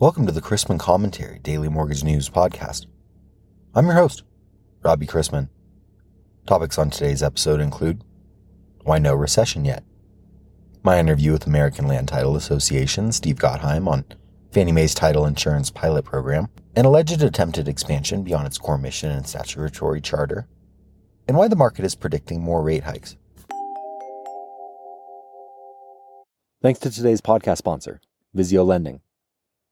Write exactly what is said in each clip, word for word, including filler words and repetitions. Welcome to the Chrisman Commentary Daily Mortgage News Podcast. I'm your host, Robbie Chrisman. Topics on today's episode include why no recession yet? My interview with American Land Title Association Steve Gottheim on Fannie Mae's title insurance pilot program, an alleged attempted expansion beyond its core mission and statutory charter, and why the market is predicting more rate hikes. Thanks to today's podcast sponsor, Visio Lending.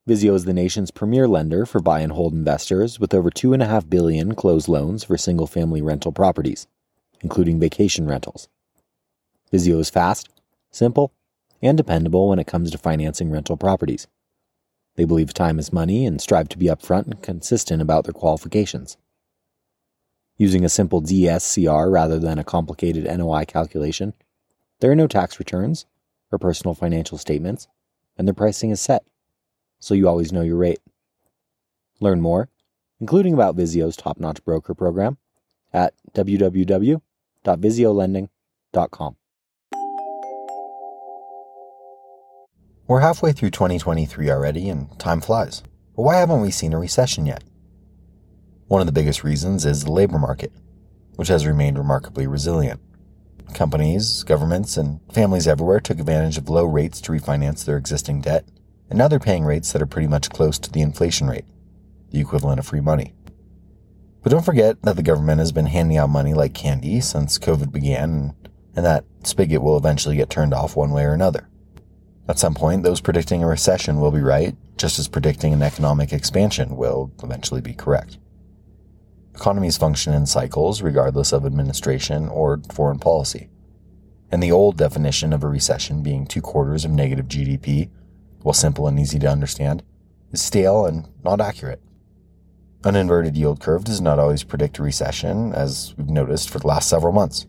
Visio is the nation's premier lender for buy and hold investors with over two point five billion dollars closed loans for single-family rental properties, including vacation rentals. Visio is fast, simple, and dependable when it comes to financing rental properties. They believe time is money and strive to be upfront and consistent about their qualifications. Using a simple D S C R rather than a complicated N O I calculation, there are no tax returns or personal financial statements, and their pricing is set, so you always know your rate. Learn more, including about Visio's top-notch broker program, at w w w dot visio lending dot com. We're halfway through twenty twenty-three already, and time flies. But why haven't we seen a recession yet? One of the biggest reasons is the labor market, which has remained remarkably resilient. Companies, governments, and families everywhere took advantage of low rates to refinance their existing debt, and now they're paying rates that are pretty much close to the inflation rate, the equivalent of free money. But don't forget that the government has been handing out money like candy since COVID began, and that spigot will eventually get turned off one way or another. At some point, those predicting a recession will be right, just as predicting an economic expansion will eventually be correct. Economies function in cycles regardless of administration or foreign policy, and the old definition of a recession being two quarters of negative G D P, while simple and easy to understand, is stale and not accurate. An inverted yield curve does not always predict a recession, as we've noticed for the last several months.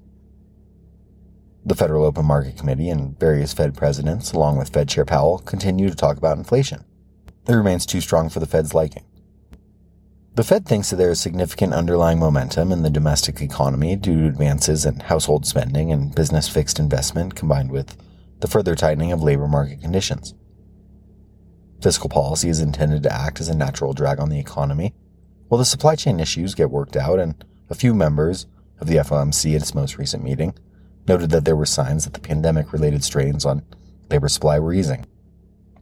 The Federal Open Market Committee and various Fed presidents, along with Fed Chair Powell, continue to talk about inflation. It remains too strong for the Fed's liking. The Fed thinks that there is significant underlying momentum in the domestic economy due to advances in household spending and business fixed investment combined with the further tightening of labor market conditions. Fiscal policy is intended to act as a natural drag on the economy, while the supply chain issues get worked out, and a few members of the F O M C at its most recent meeting noted that there were signs that the pandemic-related strains on labor supply were easing.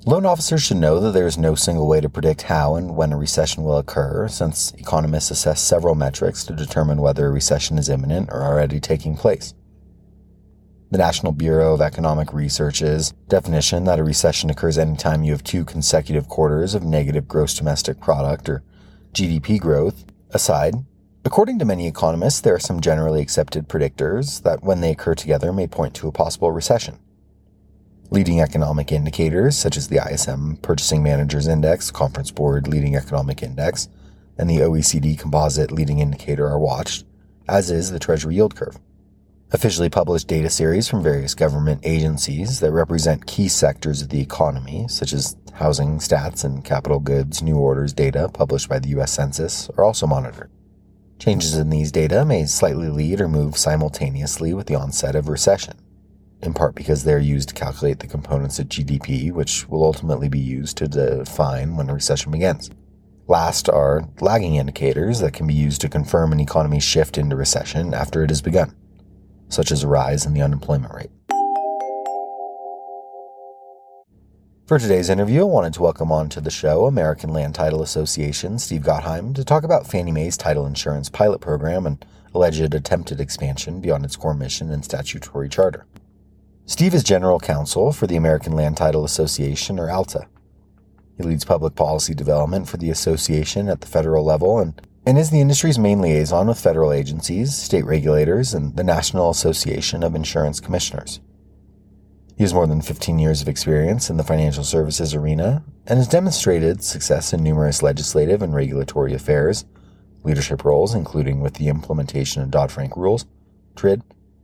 Loan officers should know that there is no single way to predict how and when a recession will occur, since economists assess several metrics to determine whether a recession is imminent or already taking place. The National Bureau of Economic Research's definition that a recession occurs anytime you have two consecutive quarters of negative gross domestic product, or G D P growth, aside. According to many economists, there are some generally accepted predictors that when they occur together may point to a possible recession. Leading economic indicators, such as the I S M Purchasing Managers Index, Conference Board Leading Economic Index, and the O E C D Composite Leading Indicator are watched, as is the Treasury yield curve. Officially published data series from various government agencies that represent key sectors of the economy, such as housing stats and capital goods new orders data published by the U S Census, are also monitored. Changes in these data may slightly lead or move simultaneously with the onset of recession, in part because they are used to calculate the components of G D P, which will ultimately be used to define when a recession begins. Last are lagging indicators that can be used to confirm an economy's shift into recession after it has begun, such as a rise in the unemployment rate. For today's interview, I wanted to welcome onto the show American Land Title Association Steve Gottheim to talk about Fannie Mae's title insurance pilot program and alleged attempted expansion beyond its core mission and statutory charter. Steve is general counsel for the American Land Title Association, or ALTA. He leads public policy development for the association at the federal level and, and is the industry's main liaison with federal agencies, state regulators, and the National Association of Insurance Commissioners. He has more than fifteen years of experience in the financial services arena and has demonstrated success in numerous legislative and regulatory affairs, leadership roles including with the implementation of Dodd-Frank rules, TRID,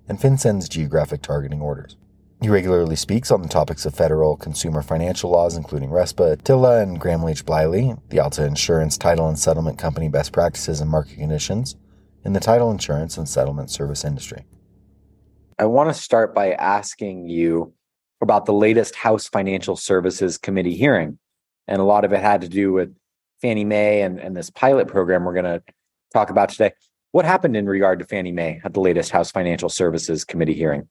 and FinCEN's geographic targeting orders. He regularly speaks on the topics of federal consumer financial laws including RESPA, TILA, and Gramm-Leach-Bliley, the ALTA Insurance Title and Settlement Company Best Practices and Market Conditions, and the title insurance and settlement service industry. I want to start by asking you about the latest House Financial Services Committee hearing, And a lot of it had to do with Fannie Mae and, and this pilot program we're going to talk about today. What happened in regard to Fannie Mae at the latest House Financial Services Committee hearing?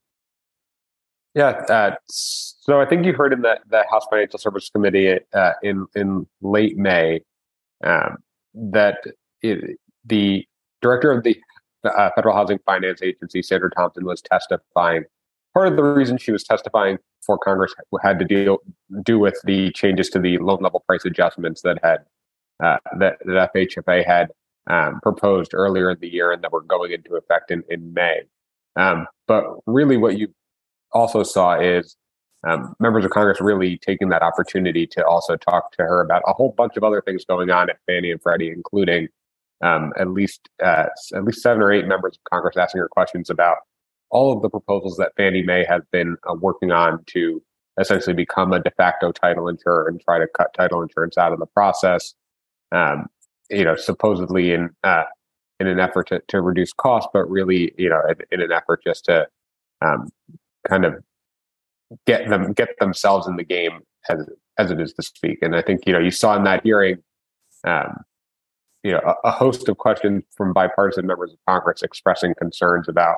Yeah, uh, so I think you heard in the, the House Financial Services Committee uh, in in late May um, that it, the director of the uh, Federal Housing Finance Agency, Sandra Thompson, was testifying. Part of the reason she was testifying before Congress had to deal do with the changes to the loan level price adjustments that had uh, that, that F H F A had Um, proposed earlier in the year and that were going into effect in, in May. Um, but really what you also saw is um, members of Congress really taking that opportunity to also talk to her about a whole bunch of other things going on at Fannie and Freddie, including um, at least uh, at least seven or eight members of Congress asking her questions about all of the proposals that Fannie Mae has been uh, working on to essentially become a de facto title insurer and try to cut title insurance out of the process. Um, you know, supposedly in uh, in an effort to, to reduce costs, but really, you know, in, in an effort just to um, kind of get them get themselves in the game as as it is to speak. And I think, you know, you saw in that hearing, um, you know, a, a host of questions from bipartisan members of Congress expressing concerns about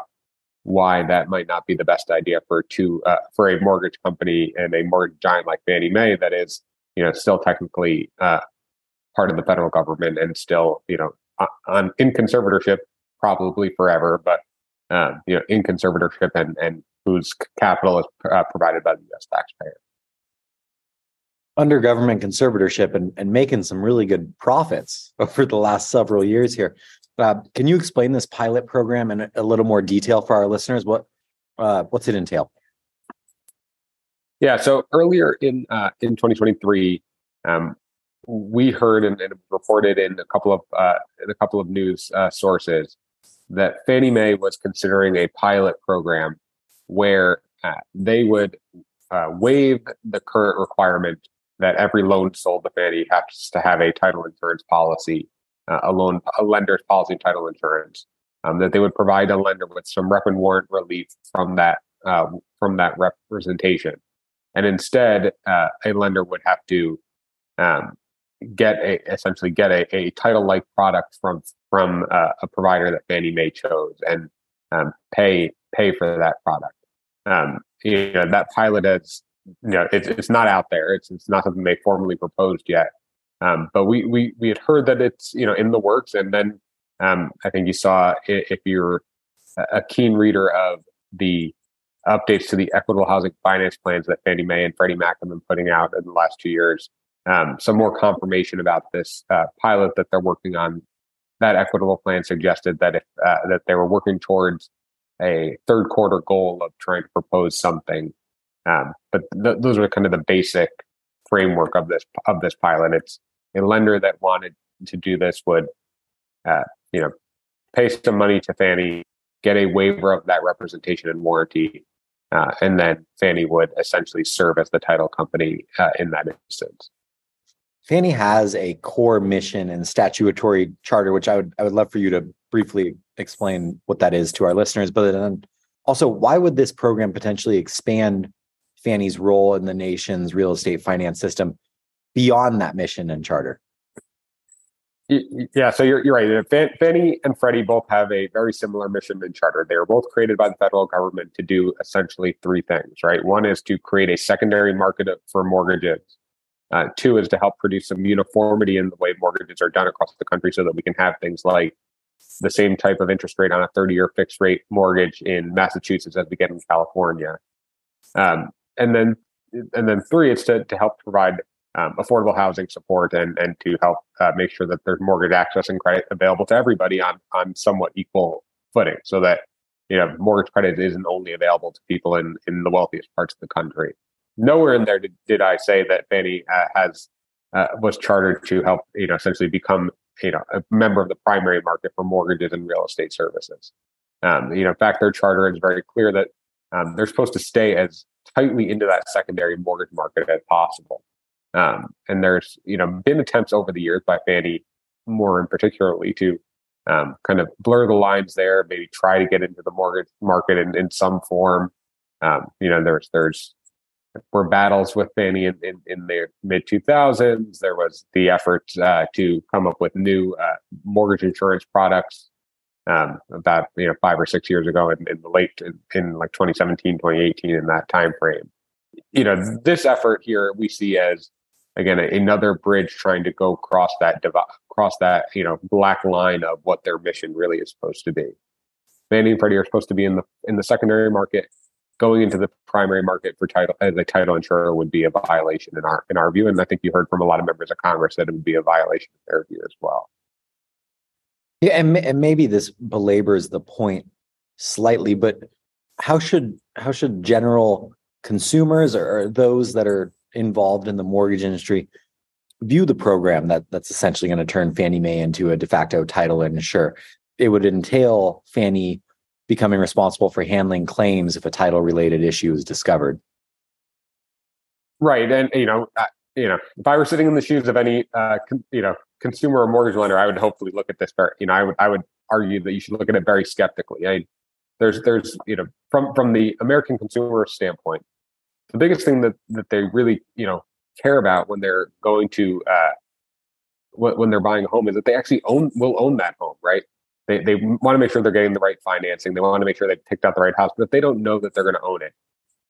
why that might not be the best idea for two uh, for a mortgage company and a mortgage giant like Fannie Mae that is, you know, still technically Uh, part of the federal government and still, you know, on in conservatorship probably forever, but um, you know, in conservatorship and and whose capital is uh, provided by the U S taxpayer. Under government conservatorship and, and making some really good profits over the last several years here. Uh, can you explain this pilot program in a little more detail for our listeners? What uh, what's it entail? Yeah. So earlier in uh, in twenty twenty-three. Um, We heard and, and reported in a couple of uh, in a couple of news uh, sources that Fannie Mae was considering a pilot program where uh, they would uh, waive the current requirement that every loan sold to Fannie has to have a title insurance policy, uh, a loan a lender's policy title insurance. Um, that they would provide a lender with some rep and warrant relief from that uh, from that representation, and instead uh, a lender would have to Um, get a essentially get a, a title like product from from uh, a provider that Fannie Mae chose and um, pay pay for that product. Um, you know, that pilot is, you know, it's it's not out there. It's it's not something they formally proposed yet. Um, but we we we had heard that it's, you know, in the works. And then um, I think you saw, if you're a keen reader of the updates to the equitable housing finance plans that Fannie Mae and Freddie Mac have been putting out in the last two years. Um, some more confirmation about this uh, pilot that they're working on. That equitable plan suggested that if uh, that they were working towards a third quarter goal of trying to propose something. Um, but th- those are kind of the basic framework of this of this pilot. It's a lender that wanted to do this would, uh, you know, pay some money to Fannie, get a waiver of that representation and warranty, uh, and then Fannie would essentially serve as the title company uh, in that instance. Fannie has a core mission and statutory charter, which I would I would love for you to briefly explain what that is to our listeners. But then also, why would this program potentially expand Fannie's role in the nation's real estate finance system beyond that mission and charter? Yeah, so you're you're right. Fannie and Freddie both have a very similar mission and charter. They were both created by the federal government to do essentially three things, right? One is to create a secondary market for mortgages. Uh, two is to help produce some uniformity in the way mortgages are done across the country so that we can have things like the same type of interest rate on a thirty-year fixed rate mortgage in Massachusetts as we get in California. Um, and then and then three is to, to help provide um, affordable housing support and, and to help uh, make sure that there's mortgage access and credit available to everybody on, on somewhat equal footing so that, you know, mortgage credit isn't only available to people in, in the wealthiest parts of the country. Nowhere in there did, did I say that Fannie uh, has uh, was chartered to help, you know, essentially become, you know, a member of the primary market for mortgages and real estate services. Um, you know, in fact, their charter is very clear that um, they're supposed to stay as tightly into that secondary mortgage market as possible. Um, and there's, you know, been attempts over the years by Fannie, more in particularly, to um, kind of blur the lines there, maybe try to get into the mortgage market in, in some form. Um, you know, there's there's were battles with Fannie in, in, in the mid two thousands. There was the effort uh, to come up with new uh, mortgage insurance products um, about you know five or six years ago in, in the late in, in like twenty seventeen, twenty eighteen, in that time frame. You know, this effort here we see as again another bridge trying to go cross that divi- cross that you know black line of what their mission really is supposed to be. Fannie and Freddie are supposed to be in the in the secondary market. Going into the primary market for title as a title insurer would be a violation in our in our view, and I think you heard from a lot of members of Congress that it would be a violation in their view as well. Yeah, and, and maybe this belabors the point slightly, but how should how should general consumers or those that are involved in the mortgage industry view the program that that's essentially going to turn Fannie Mae into a de facto title insurer? It would entail Fannie becoming responsible for handling claims if a title-related issue is discovered. Right, and you know, I, you know, if I were sitting in the shoes of any, uh, con- you know, consumer or mortgage lender, I would hopefully look at this very, you know, I would, I would argue that you should look at it very skeptically. I, there's, there's, you know, from from the American consumer standpoint, the biggest thing that that they really, you know, care about when they're going to, uh, when, when they're buying a home is that they actually own will own that home, right? They they want to make sure they're getting the right financing. They want to make sure they picked out the right house. But if they don't know that they're going to own it,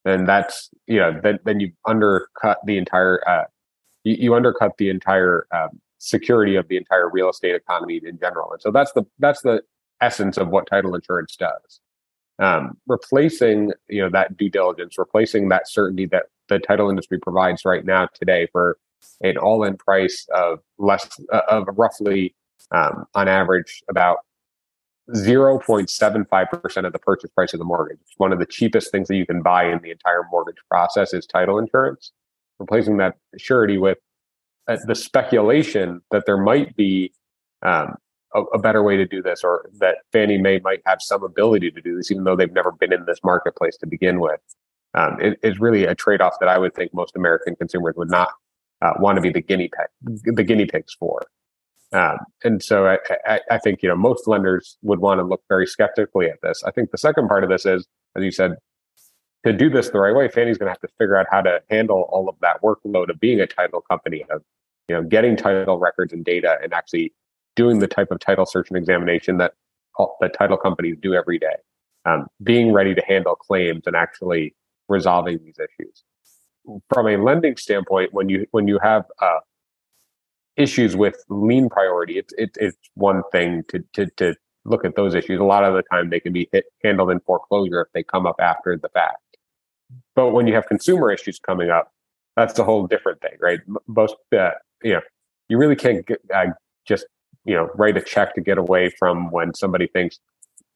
then that's you know then then you undercut the entire uh, you, you undercut the entire um, security of the entire real estate economy in general. And so that's the that's the essence of what title insurance does. Um, replacing you know that due diligence, replacing that certainty that the title industry provides right now today for an all-in price of less uh, of roughly um, on average about zero point seven five percent of the purchase price of the mortgage. It's one of the cheapest things that you can buy in the entire mortgage process is title insurance. Replacing that surety with uh, the speculation that there might be um, a, a better way to do this, or that Fannie Mae might have some ability to do this, even though they've never been in this marketplace to begin with, um, it, is really a trade-off that I would think most American consumers would not uh, want to be the guinea pig, the guinea pigs for. Um, and so I, I, I think, you know, most lenders would want to look very skeptically at this. I think the second part of this is, as you said, to do this the right way, Fannie's going to have to figure out how to handle all of that workload of being a title company, of, you know, getting title records and data and actually doing the type of title search and examination that all, that title companies do every day, um, being ready to handle claims and actually resolving these issues. From a lending standpoint, when you, when you have uh, issues with lien priority, it's it, it's one thing to, to to look at those issues. A lot of the time they can be hit, handled in foreclosure if they come up after the fact. But when you have consumer issues coming up, that's a whole different thing, right? Most uh, you know, you really can't get, uh, just you know write a check to get away from when somebody thinks,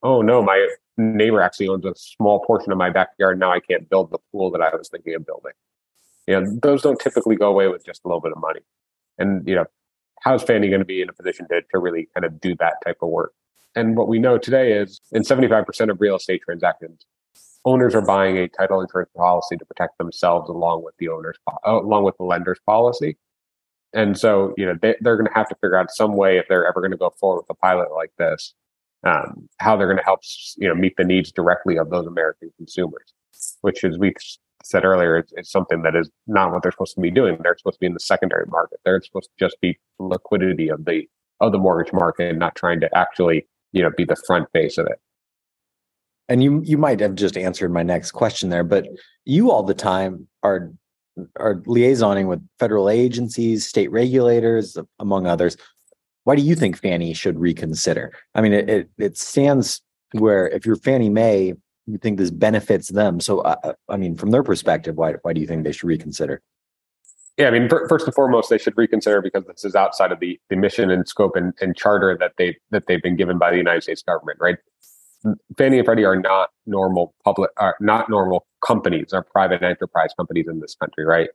oh no, my neighbor actually owns a small portion of my backyard. Now I can't build the pool that I was thinking of building. You know, those don't typically go away with just a little bit of money. And, you know, how's Fannie going to be in a position to, to really kind of do that type of work? And what we know today is in seventy-five percent of real estate transactions, owners are buying a title insurance policy to protect themselves along with the owner's, along with the lender's policy. And so, you know, they, they're going to have to figure out some way if they're ever going to go forward with a pilot like this, um, how they're going to help, you know, meet the needs directly of those American consumers, which is we said earlier, it's, it's something that is not what they're supposed to be doing. They're supposed to be in the secondary market. They're supposed to just be liquidity of the of the mortgage market and not trying to actually, you know, be the front face of it. And you you might have just answered my next question there, but you all the time are are liaisoning with federal agencies, state regulators, among others. Why do you think Fannie should reconsider? I mean, it it, it stands where if you're Fannie Mae, you think this benefits them. So, uh, I mean, from their perspective, why why do you think they should reconsider? Yeah, I mean, per, first and foremost, they should reconsider because this is outside of the, the mission and scope and, and charter that they that they've been given by the United States government, right? Fannie and Freddie are not normal public, are not normal companies, are private enterprise companies in this country, right?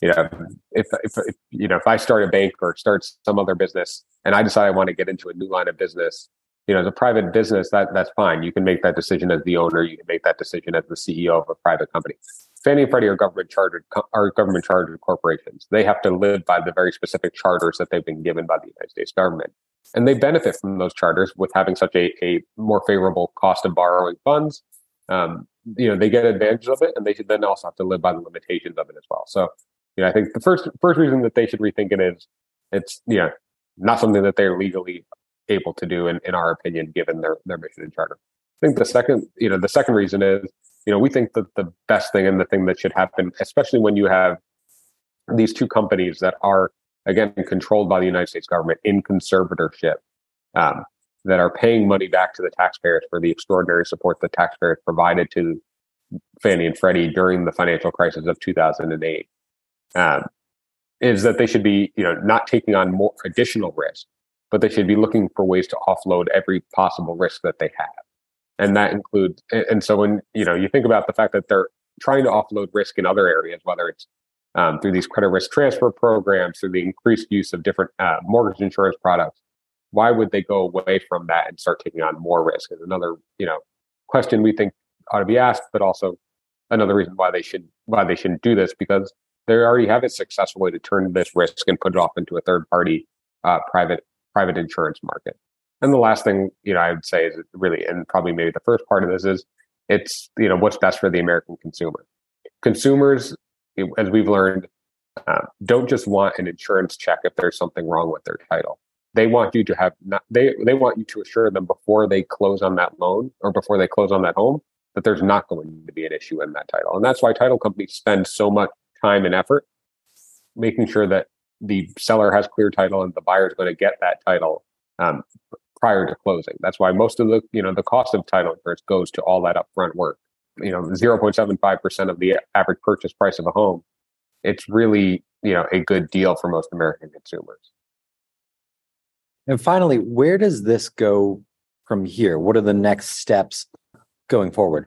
You know, if, if if you know, if I start a bank or start some other business, and I decide I want to get into a new line of business. You know, as a private business, that that's fine. You can make that decision as the owner. You can make that decision as the C E O of a private company. Fannie and Freddie are government chartered, are government chartered corporations. They have to live by the very specific charters that they've been given by the United States government, and they benefit from those charters with having such a a more favorable cost of borrowing funds, um, you know, they get advantage of it, and they should then also have to live by the limitations of it as well. So, you know, I think the first first reason that they should rethink it is it's, you know, not something that they're legally able to do, in, in our opinion, given their, their mission and charter. I think the second, you know, the second reason is, you know, we think that the best thing and the thing that should happen, especially when you have these two companies that are, again, controlled by the United States government in conservatorship, um, that are paying money back to the taxpayers for the extraordinary support the taxpayers provided to Fannie and Freddie during the financial crisis of two thousand eight, um, is that they should be, you know, not taking on more additional risk, but they should be looking for ways to offload every possible risk that they have. And that includes, and so when, you know, you think about the fact that they're trying to offload risk in other areas, whether it's um, through these credit risk transfer programs, through the increased use of different uh, mortgage insurance products, why would they go away from that and start taking on more risk? Is another, you know, question we think ought to be asked, but also another reason why they should why they shouldn't do this, because they already have a successful way to turn this risk and put it off into a third party uh, private private insurance market. And the last thing, you know, I would say is really, and probably maybe the first part of this is, it's, you know, what's best for the American consumer. Consumers, as we've learned, uh, don't just want an insurance check if there's something wrong with their title. They want you to have not, they they want you to assure them before they close on that loan or before they close on that home that there's not going to be an issue in that title. And that's why title companies spend so much time and effort making sure that the seller has clear title and the buyer is going to get that title um, prior to closing. That's why most of the, you know, the cost of title insurance goes to all that upfront work. You know, zero point seven five percent of the average purchase price of a home. It's really, you know, a good deal for most American consumers. And finally, where does this go from here? What are the next steps going forward?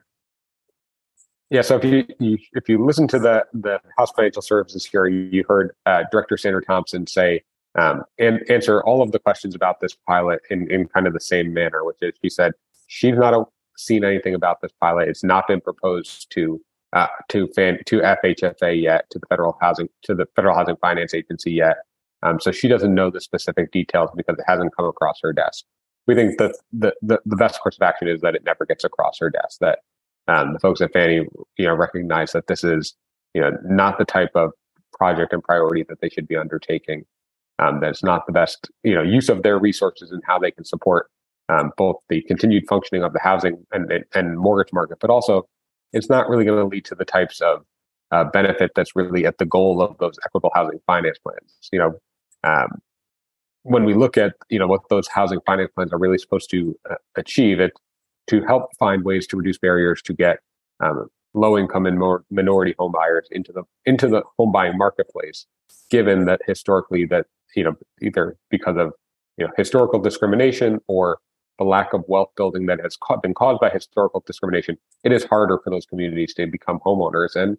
Yeah, so if you, you if you listen to the, the House Financial Services here, you heard uh, Director Sandra Thompson say, um, and answer all of the questions about this pilot in, in kind of the same manner, which is she said she's not a, seen anything about this pilot. It's not been proposed to uh, to fan, to F H F A yet, to the Federal Housing to the Federal Housing Finance Agency yet. Um, so she doesn't know the specific details because it hasn't come across her desk. We think that the, the, the best course of action is that it never gets across her desk, that um, the folks at Fannie, you know, recognize that this is, you know, not the type of project and priority that they should be undertaking, um, that it's not the best, you know, use of their resources and how they can support um, both the continued functioning of the housing and, and mortgage market, but also it's not really going to lead to the types of uh, benefit that's really at the goal of those equitable housing finance plans. You know, Um, when we look at, you know, what those housing finance plans are really supposed to uh, achieve, it to help find ways to reduce barriers to get um, low income and more minority home buyers into the into the home buying marketplace, given that historically that, you know, either because of, you know, historical discrimination or the lack of wealth building that has ca- been caused by historical discrimination, it is harder for those communities to become homeowners. And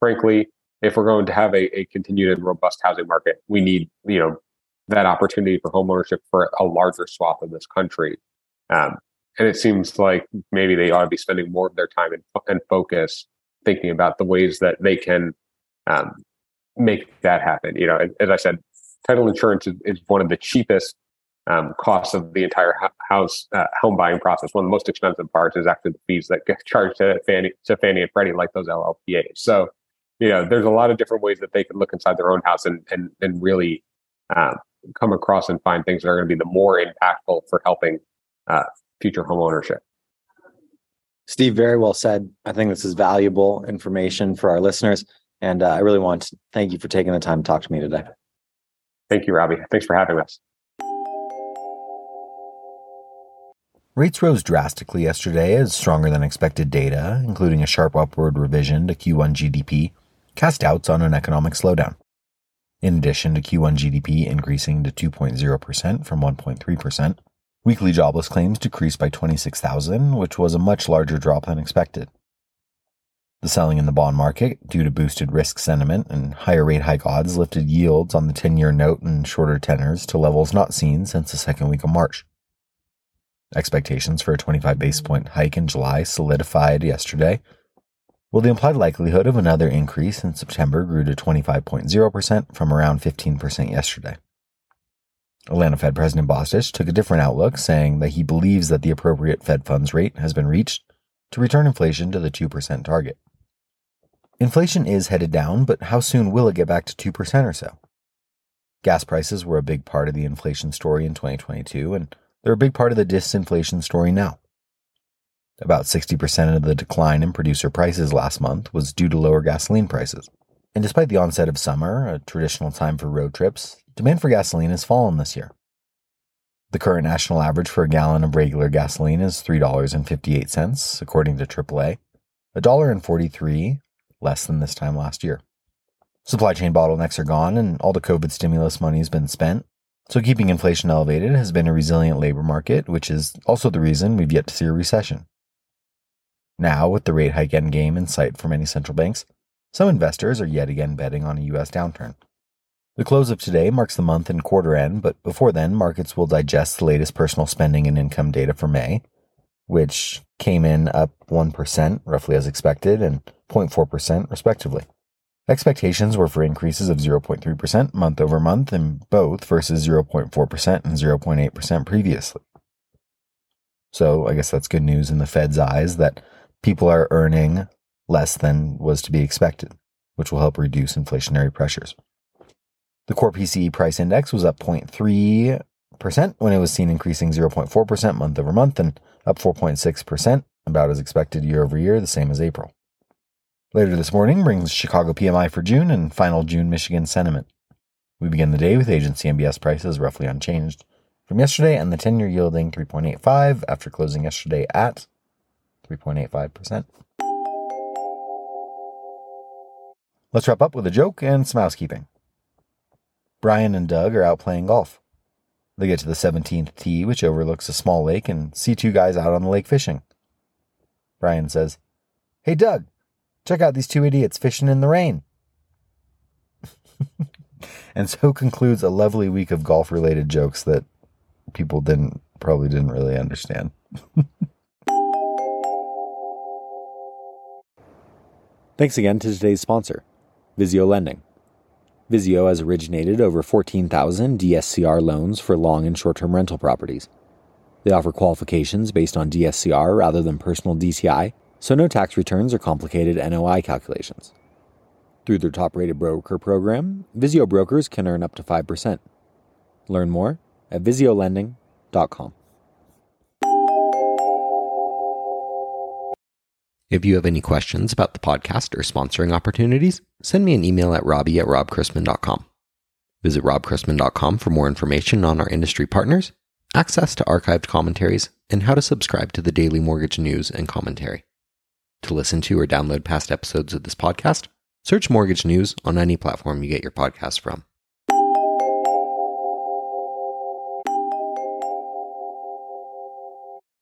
frankly, if we're going to have a, a continued and robust housing market, we need, you know, that opportunity for homeownership for a larger swath of this country. Um, and it seems like maybe they ought to be spending more of their time and, and focus thinking about the ways that they can um, make that happen. You know, as I said, title insurance is, is one of the cheapest um, costs of the entire house uh, home buying process. One of the most expensive parts is actually the fees that get charged to Fannie, to Fannie and Freddie, like those L L P As. So, you know, there's a lot of different ways that they can look inside their own house and and and really uh, come across and find things that are going to be the more impactful for helping uh, future home ownership. Steve, very well said. I think this is valuable information for our listeners, and uh, I really want to thank you for taking the time to talk to me today. Thank you, Robbie. Thanks for having us. Rates rose drastically yesterday as stronger than expected data, including a sharp upward revision to Q one G D P, cast doubts on an economic slowdown. In addition to Q one G D P increasing to two point zero percent from one point three percent, weekly jobless claims decreased by twenty-six thousand, which was a much larger drop than expected. The selling in the bond market, due to boosted risk sentiment and higher rate hike odds, lifted yields on the ten-year note and shorter tenors to levels not seen since the second week of March. Expectations for a twenty-five basis point hike in July solidified yesterday, while the implied likelihood of another increase in September grew to twenty-five point zero percent from around fifteen percent yesterday. Atlanta Fed President Bostich took a different outlook, saying that he believes that the appropriate Fed funds rate has been reached to return inflation to the two percent target. Inflation is headed down, but how soon will it get back to two percent or so? Gas prices were a big part of the inflation story in twenty twenty-two, and they're a big part of the disinflation story now. About sixty percent of the decline in producer prices last month was due to lower gasoline prices. And despite the onset of summer, a traditional time for road trips, demand for gasoline has fallen this year. The current national average for a gallon of regular gasoline is three dollars and fifty-eight cents, according to triple A, one dollar and forty-three cents less than this time last year. Supply chain bottlenecks are gone, and all the COVID stimulus money has been spent, so keeping inflation elevated has been a resilient labor market, which is also the reason we've yet to see a recession. Now, with the rate hike endgame in sight for many central banks, some investors are yet again betting on a U S downturn. The close of today marks the month and quarter end, but before then, markets will digest the latest personal spending and income data for May, which came in up one percent, roughly as expected, and zero point four percent, respectively. Expectations were for increases of zero point three percent month over month in both versus zero point four percent and zero point eight percent previously. So I guess that's good news in the Fed's eyes that people are earning less than was to be expected, which will help reduce inflationary pressures. The core P C E price index was up zero point three percent when it was seen increasing zero point four percent month over month and up four point six percent, about as expected year over year, the same as April. Later this morning brings Chicago P M I for June and final June Michigan sentiment. We begin the day with agency M B S prices roughly unchanged from yesterday and the ten-year yielding three point eight five after closing yesterday at three point eight five percent. Let's wrap up with a joke and some housekeeping. Brian and Doug are out playing golf. They get to the seventeenth tee, which overlooks a small lake, and see two guys out on the lake fishing. Brian says, "Hey, Doug, check out these two idiots fishing in the rain." And so concludes a lovely week of golf-related jokes that people didn't probably didn't really understand. Thanks again to today's sponsor, Visio Lending. Visio has originated over fourteen thousand D S C R loans for long and short-term rental properties. They offer qualifications based on D S C R rather than personal D T I, so no tax returns or complicated N O I calculations. Through their top-rated broker program, Visio brokers can earn up to five percent. Learn more at visio lending dot com. If you have any questions about the podcast or sponsoring opportunities, send me an email at robbie at rob chrisman dot com. Visit rob chrisman dot com for more information on our industry partners, access to archived commentaries, and how to subscribe to the daily mortgage news and commentary. To listen to or download past episodes of this podcast, search Mortgage News on any platform you get your podcast from.